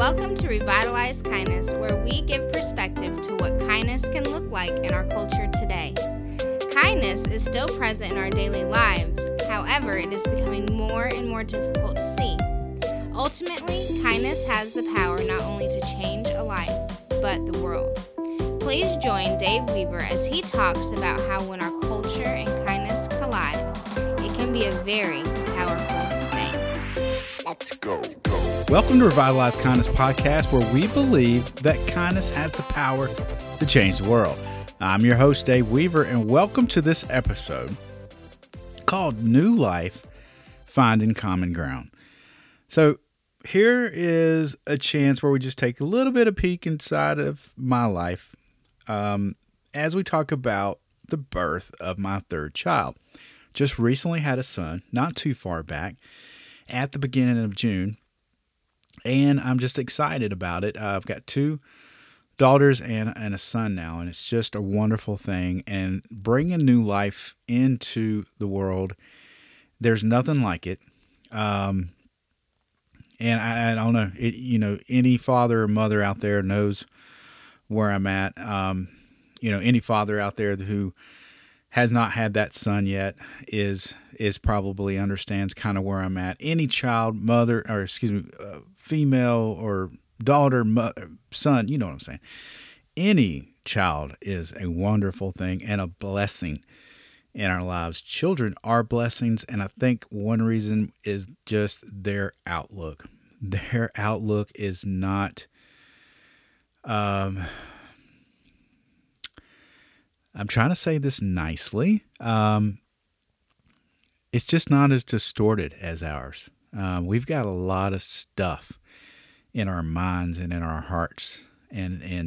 Welcome to Revitalize Kindness, where we give perspective to what kindness can look like in our culture today. Kindness is still present in our daily lives, however, it is becoming more and more difficult to see. Ultimately, kindness has the power not only to change a life, but the world. Please join Dave Weaver as he talks about how when our culture and kindness collide, it can be a very powerful thing. Let's go. Welcome to Revitalize Kindness Podcast, where we believe that kindness has the power to change the world. I'm your host, Dave Weaver, and welcome to this episode called New Life, Finding Common Ground. So here is a chance where we just take a little bit of peek inside of my life as we talk about the birth of my third child. Just recently had a son, not too far back, at the beginning of June, and I'm just excited about it. I've got two daughters and a son now, and it's just a wonderful thing. And bringing new life into the world, there's nothing like it. And I don't know, any father or mother out there knows where I'm at. Any father out there who has not had that son yet is probably understands kind of where I'm at. Any child, female or daughter, son, you know what I'm saying. Any child is a wonderful thing and a blessing in our lives. Children are blessings, and I think one reason is just their outlook. Their outlook is not, I'm trying to say this nicely, it's just not as distorted as ours. We've got a lot of stuff in our minds and in our hearts and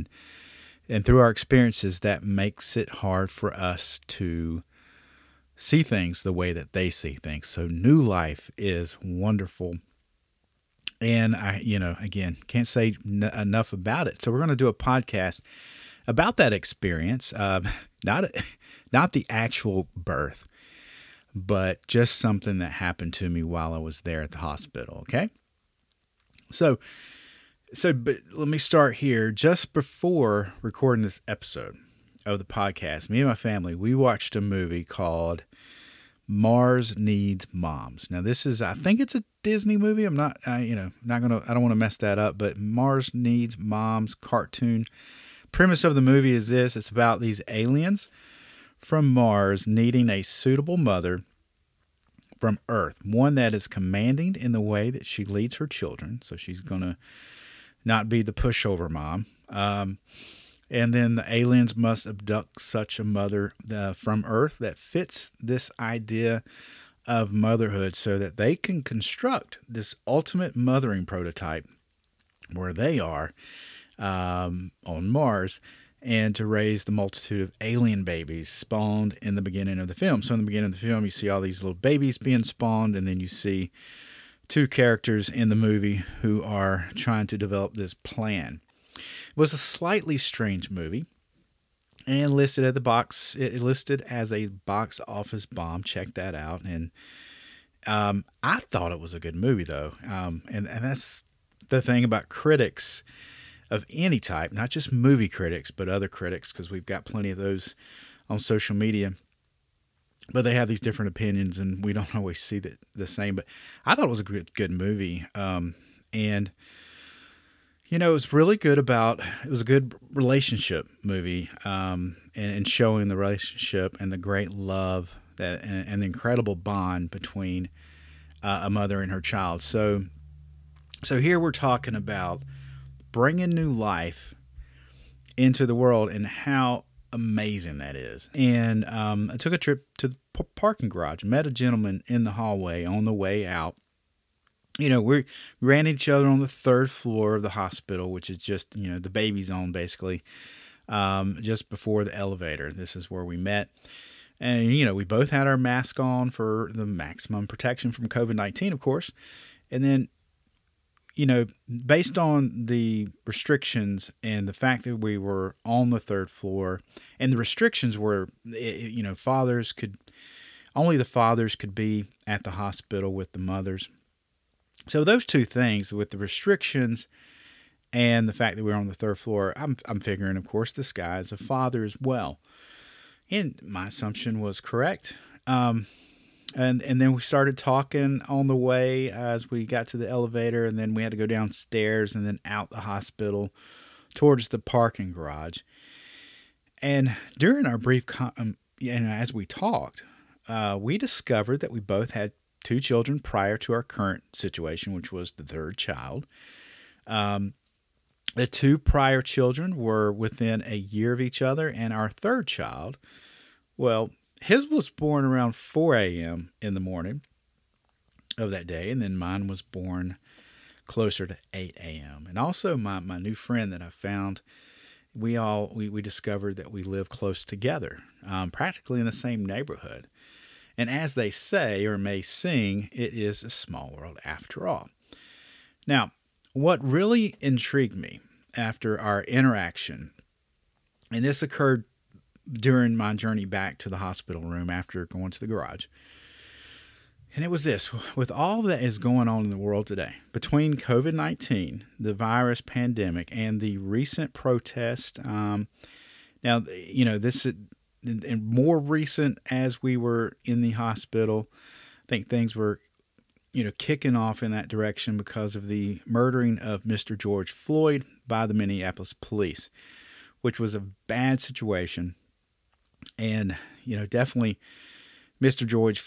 through our experiences that makes it hard for us to see things the way that they see things. So new life is wonderful. And I can't say enough about it. So we're going to do a podcast about that experience, not the actual birth, but just something that happened to me while I was there at the hospital. Okay. But let me start here. Just before recording this episode of the podcast, me and my family, we watched a movie called Mars Needs Moms. Now this is, I think it's a Disney movie. I don't want to mess that up, but Mars Needs Moms cartoon. Premise of the movie is this. It's about these aliens from Mars needing a suitable mother from Earth, one that is commanding in the way that she leads her children. So she's going to not be the pushover mom. And then the aliens must abduct such a mother from Earth that fits this idea of motherhood so that they can construct this ultimate mothering prototype where they are on Mars, and to raise the multitude of alien babies spawned in the beginning of the film. So in the beginning of the film, you see all these little babies being spawned, and then you see two characters in the movie who are trying to develop this plan. It was a slightly strange movie, and it listed as a box office bomb. Check that out. And I thought it was a good movie, though. And that's the thing about critics of any type, not just movie critics, but other critics, because we've got plenty of those on social media. But they have these different opinions, and we don't always see the same. But I thought it was a good movie. It was really good it was a good relationship movie, and showing the relationship and the great love and the incredible bond between a mother and her child. So here we're talking about bringing new life into the world and how amazing that is. And I took a trip to the parking garage, met a gentleman in the hallway on the way out. We ran each other on the third floor of the hospital, which is just, the baby zone basically, just before the elevator. This is where we met. And, we both had our mask on for the maximum protection from COVID-19, of course. And then, based on the restrictions and the fact that we were on the third floor, and the restrictions were, the fathers could be at the hospital with the mothers. So those two things, with the restrictions And the fact that we were on the third floor, I'm figuring, of course, this guy is a father as well. And my assumption was correct. And then we started talking on the way as we got to the elevator, and then we had to go downstairs and then out the hospital towards the parking garage. And during our brief, as we talked, we discovered that we both had two children prior to our current situation, which was the third child. The two prior children were within a year of each other, and our third child, well, his was born around 4 a.m. in the morning of that day, and then mine was born closer to 8 a.m. And also my new friend that I found, we discovered that we live close together, practically in the same neighborhood. And as they say or may sing, it is a small world after all. Now, what really intrigued me after our interaction, and this occurred during my journey back to the hospital room after going to the garage, and it was this: with all that is going on in the world today, between COVID-19, the virus pandemic, and the recent protest, now, you know, this and more recent as we were in the hospital, I think things were, you know, kicking off in that direction because of the murdering of Mr. George Floyd by the Minneapolis police, which was a bad situation. And, you know, definitely Mr. George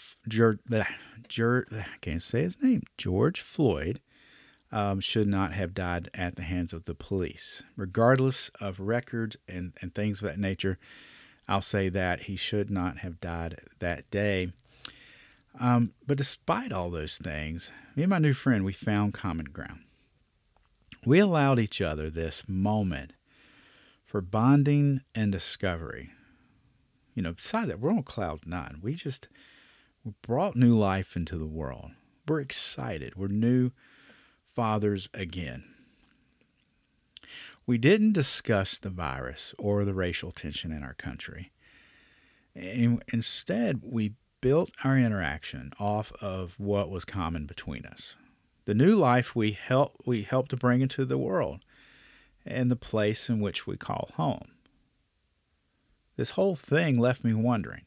Floyd should not have died at the hands of the police. Regardless of records and things of that nature, I'll say that he should not have died that day. But despite all those things, me and my new friend, we found common ground. We allowed each other this moment for bonding and discovery. You know, besides that, we're on cloud nine. We brought new life into the world. We're excited. We're new fathers again. We didn't discuss the virus or the racial tension in our country. And instead, we built our interaction off of what was common between us, the new life we helped to bring into the world, and the place in which we call home. This whole thing left me wondering,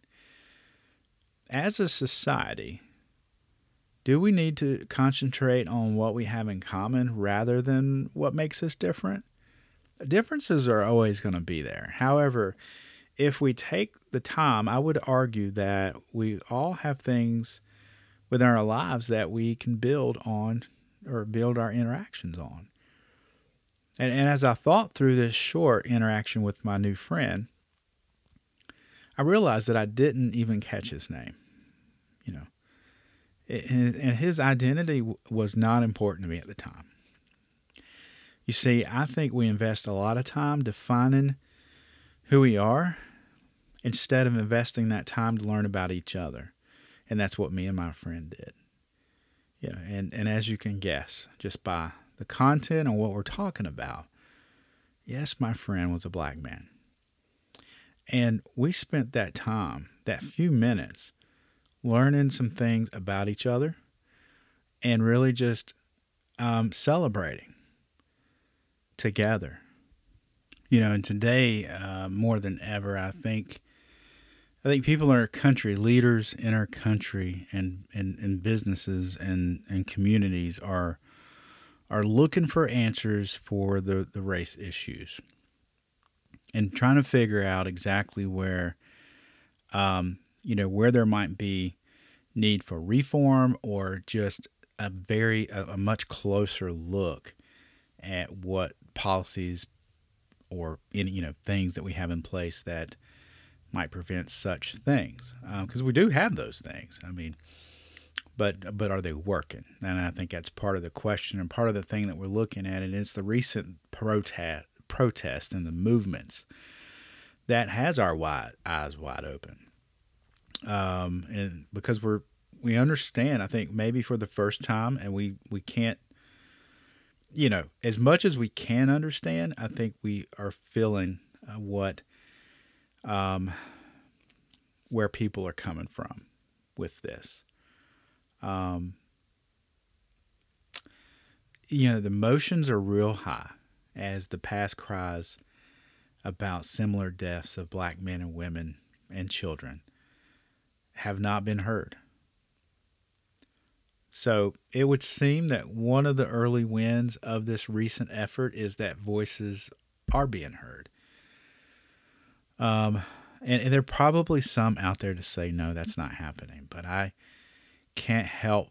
as a society, do we need to concentrate on what we have in common rather than what makes us different? Differences are always going to be there. However, if we take the time, I would argue that we all have things within our lives that we can build on or build our interactions on. And as I thought through this short interaction with my new friend, I realized that I didn't even catch his name. You know, and his identity was not important to me at the time. You see, I think we invest a lot of time defining who we are, instead of investing that time to learn about each other. And that's what me and my friend did. You know, and as you can guess, just by the content and what we're talking about, yes, my friend was a black man. And we spent that time, that few minutes, learning some things about each other and really just celebrating together. You know, and today, more than ever, I think people in our country, leaders in our country and businesses and communities are looking for answers for the race issues and trying to figure out exactly where, you know, where there might be need for reform or just a much closer look at what policies or any, you know, things that we have in place that might prevent such things. Because we do have those things. I mean, but are they working? And I think that's part of the question and part of the thing that we're looking at, and it's the recent protest and the movements that has our eyes wide open. And because we understand, I think, maybe for the first time, and we can't, you know, as much as we can understand, I think we are feeling what, where people are coming from with this. You know, the emotions are real high as the past cries about similar deaths of black men and women and children have not been heard. So it would seem that one of the early wins of this recent effort is that voices are being heard. And there are probably some out there to say, no, that's not happening. But I can't help,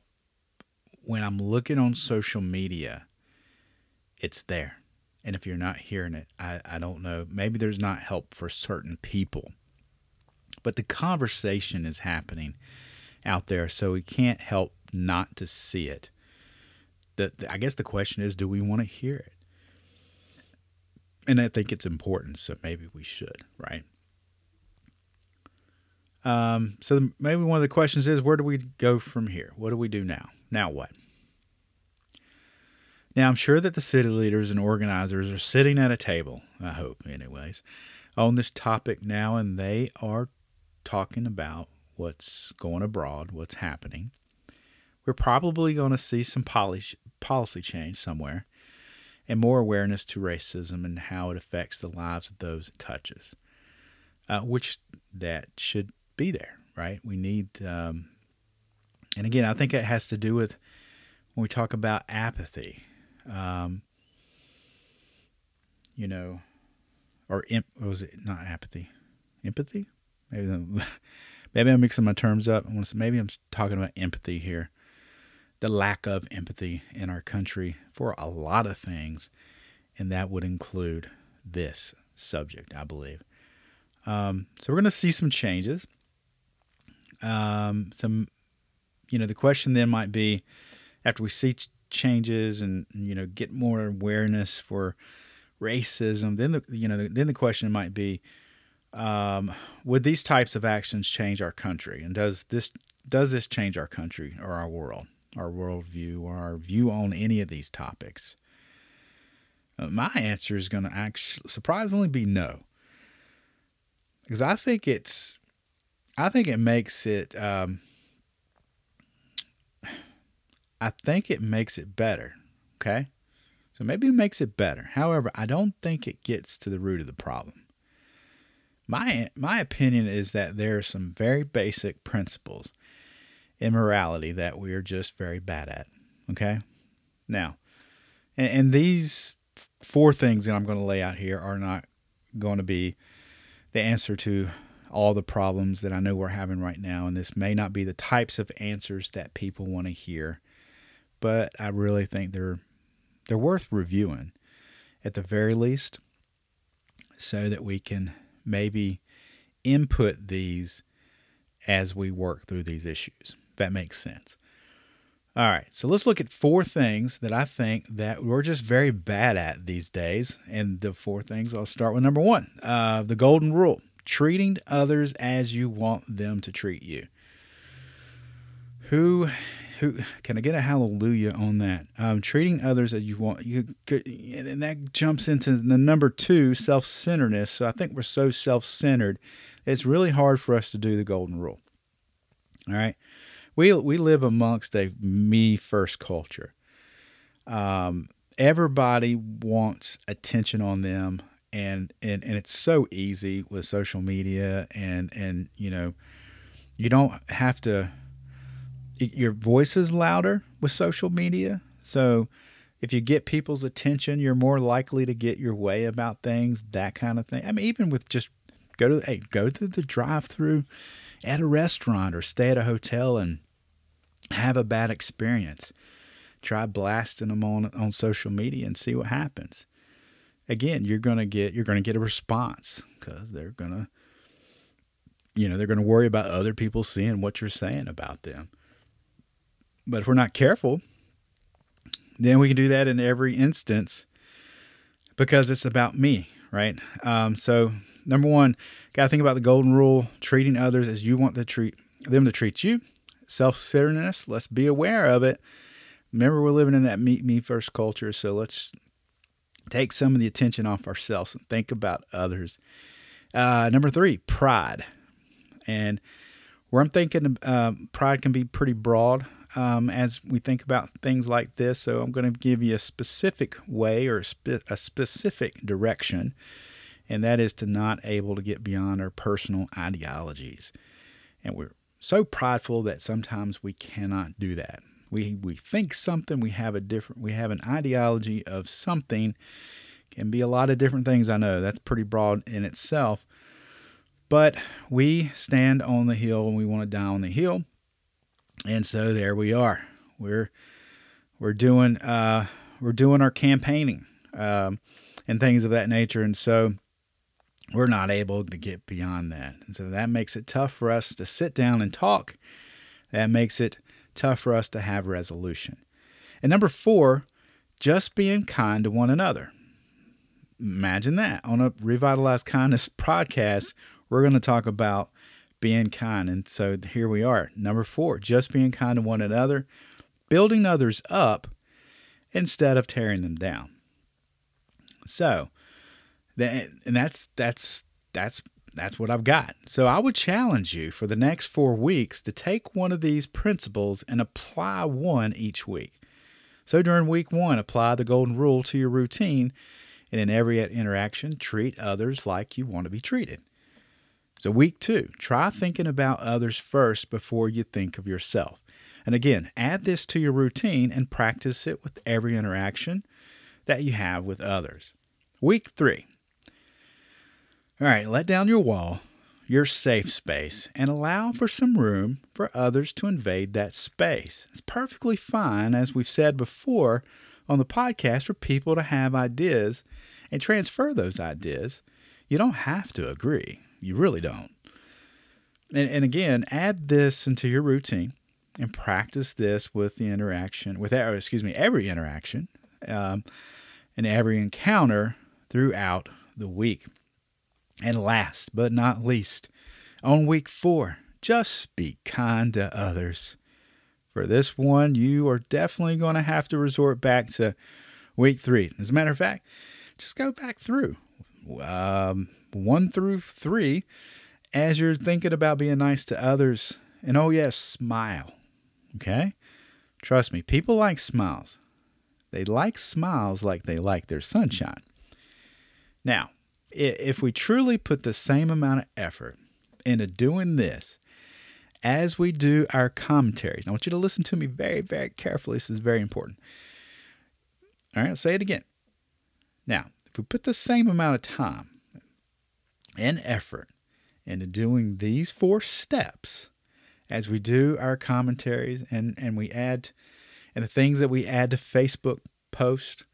when I'm looking on social media, it's there. And if you're not hearing it, I don't know. Maybe there's not help for certain people. But the conversation is happening out there, so we can't help not to see it. I guess the question is, do we want to hear it? And I think it's important, so maybe we should, right? So maybe one of the questions is, where do we go from here? What do we do now? Now what? Now, I'm sure that the city leaders and organizers are sitting at a table, I hope anyways, on this topic now, and they are talking about what's going abroad, what's happening. We're probably going to see some policy change somewhere and more awareness to racism and how it affects the lives of those it touches, which that should be there, right? We need, and again, I think it has to do with when we talk about apathy, empathy? Maybe I'm mixing my terms up. Maybe I'm talking about empathy here. The lack of empathy in our country for a lot of things, and that would include this subject, I believe. So we're going to see some changes. The question then might be, after we see changes and get more awareness for racism, then the question might be, would these types of actions change our country? And does this change our country or our world? Our worldview or our view on any of these topics? My answer is going to actually surprisingly be no, because I think it makes it better. Okay, so maybe it makes it better. However, I don't think it gets to the root of the problem. My opinion is that there are some very basic principles immorality that we are just very bad at. Okay? Now, and these four things that I'm going to lay out here are not going to be the answer to all the problems that I know we're having right now. And this may not be the types of answers that people want to hear, but I really think they're worth reviewing at the very least, so that we can maybe input these as we work through these issues. That makes sense. All right, so let's look at four things that I think that we're just very bad at these days. And the four things, I'll start with number one, the golden rule, treating others as you want them to treat you. Who can I get a hallelujah on that? Treating others as you want, and that jumps into the number two, self-centeredness. So I think we're so self-centered, it's really hard for us to do the golden rule. All right, we live amongst a me first culture. Everybody wants attention on them, and it's so easy with social media, and you don't have to. Your voice is louder with social media. So if you get people's attention, you're more likely to get your way about things, that kind of thing. I mean, even with just go to the drive-thru at a restaurant or stay at a hotel and have a bad experience. Try blasting them on social media and see what happens. Again, you're going to get a response, because they're going to worry about other people seeing what you're saying about them. But if we're not careful, then we can do that in every instance, because it's about me, right? So number one, got to think about the golden rule, treating others as you want them to treat you. Self-centeredness, let's be aware of it. Remember, we're living in that me first culture, so let's take some of the attention off ourselves and think about others. Number three, pride. And where I'm thinking pride can be pretty broad. as we think about things like this. So I'm going to give you a specific way or a specific direction, and that is to not able to get beyond our personal ideologies. And we're so prideful that sometimes we cannot do that. We think something, we have an ideology of something. Can be a lot of different things, I know. That's pretty broad in itself. But we stand on the hill and we want to die on the hill. And so there we are. We're doing our campaigning and things of that nature. And so we're not able to get beyond that. And so that makes it tough for us to sit down and talk. That makes it tough for us to have resolution. And number 4, just being kind to one another. Imagine that. On a Revitalize Kindness podcast, we're going to talk about being kind. And so here we are. Number 4, just being kind to one another, building others up instead of tearing them down. So, that's what I've got. So I would challenge you for the next 4 weeks to take one of these principles and apply one each week. So during week 1, apply the golden rule to your routine, and in every interaction, treat others like you want to be treated. So week 2, try thinking about others first before you think of yourself. And again, add this to your routine and practice it with every interaction that you have with others. Week 3. All right, let down your wall, your safe space, and allow for some room for others to invade that space. It's perfectly fine, as we've said before, on the podcast, for people to have ideas and transfer those ideas. You don't have to agree. You really don't. And again, add this into your routine and practice this with the interaction, every interaction and every encounter throughout the week. And last but not least, on week 4, just be kind to others. For this one, you are definitely going to have to resort back to week 3. As a matter of fact, just go back through 1 through 3 as you're thinking about being nice to others. And oh yes, smile. Okay? Trust me, people like smiles. They like smiles like they like their sunshine. Now, if we truly put the same amount of effort into doing this as we do our commentaries. I want you to listen to me very, very carefully. This is very important. All right, I'll say it again. Now, if we put the same amount of time and effort into doing these 4 steps as we do our commentaries and the things that we add to Facebook posts,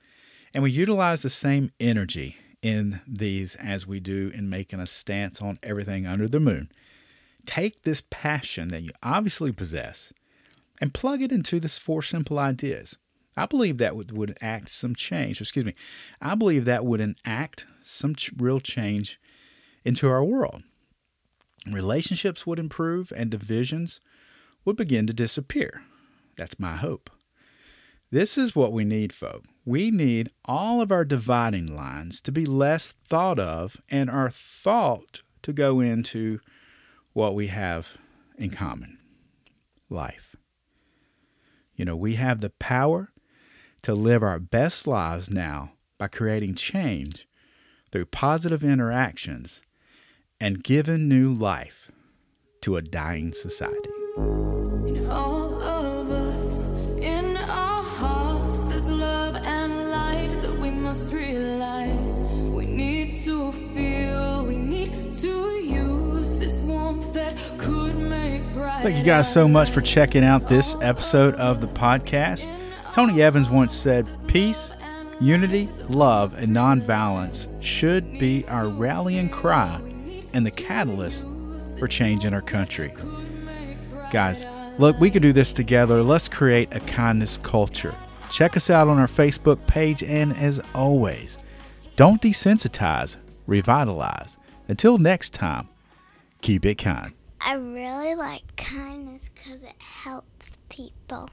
and we utilize the same energy in these as we do in making a stance on everything under the moon, take this passion that you obviously possess and plug it into these 4 simple ideas. I believe that would enact some real change into our world. Relationships would improve and divisions would begin to disappear. That's my hope. This is what we need, folks. We need all of our dividing lines to be less thought of and our thought to go into what we have in common, life. You know, we have the power to live our best lives now by creating change through positive interactions and giving new life to a dying society. In all of us, in our hearts, there's love and light that we must realize. We need to feel, we need to. Thank you guys so much for checking out this episode of the podcast. Tony Evans once said, peace, unity, love, and nonviolence should be our rallying cry and the catalyst for change in our country. Guys, look, we can do this together. Let's create a kindness culture. Check us out on our Facebook page. And as always, don't desensitize, revitalize. Until next time, keep it kind. I really like kindness because it helps people.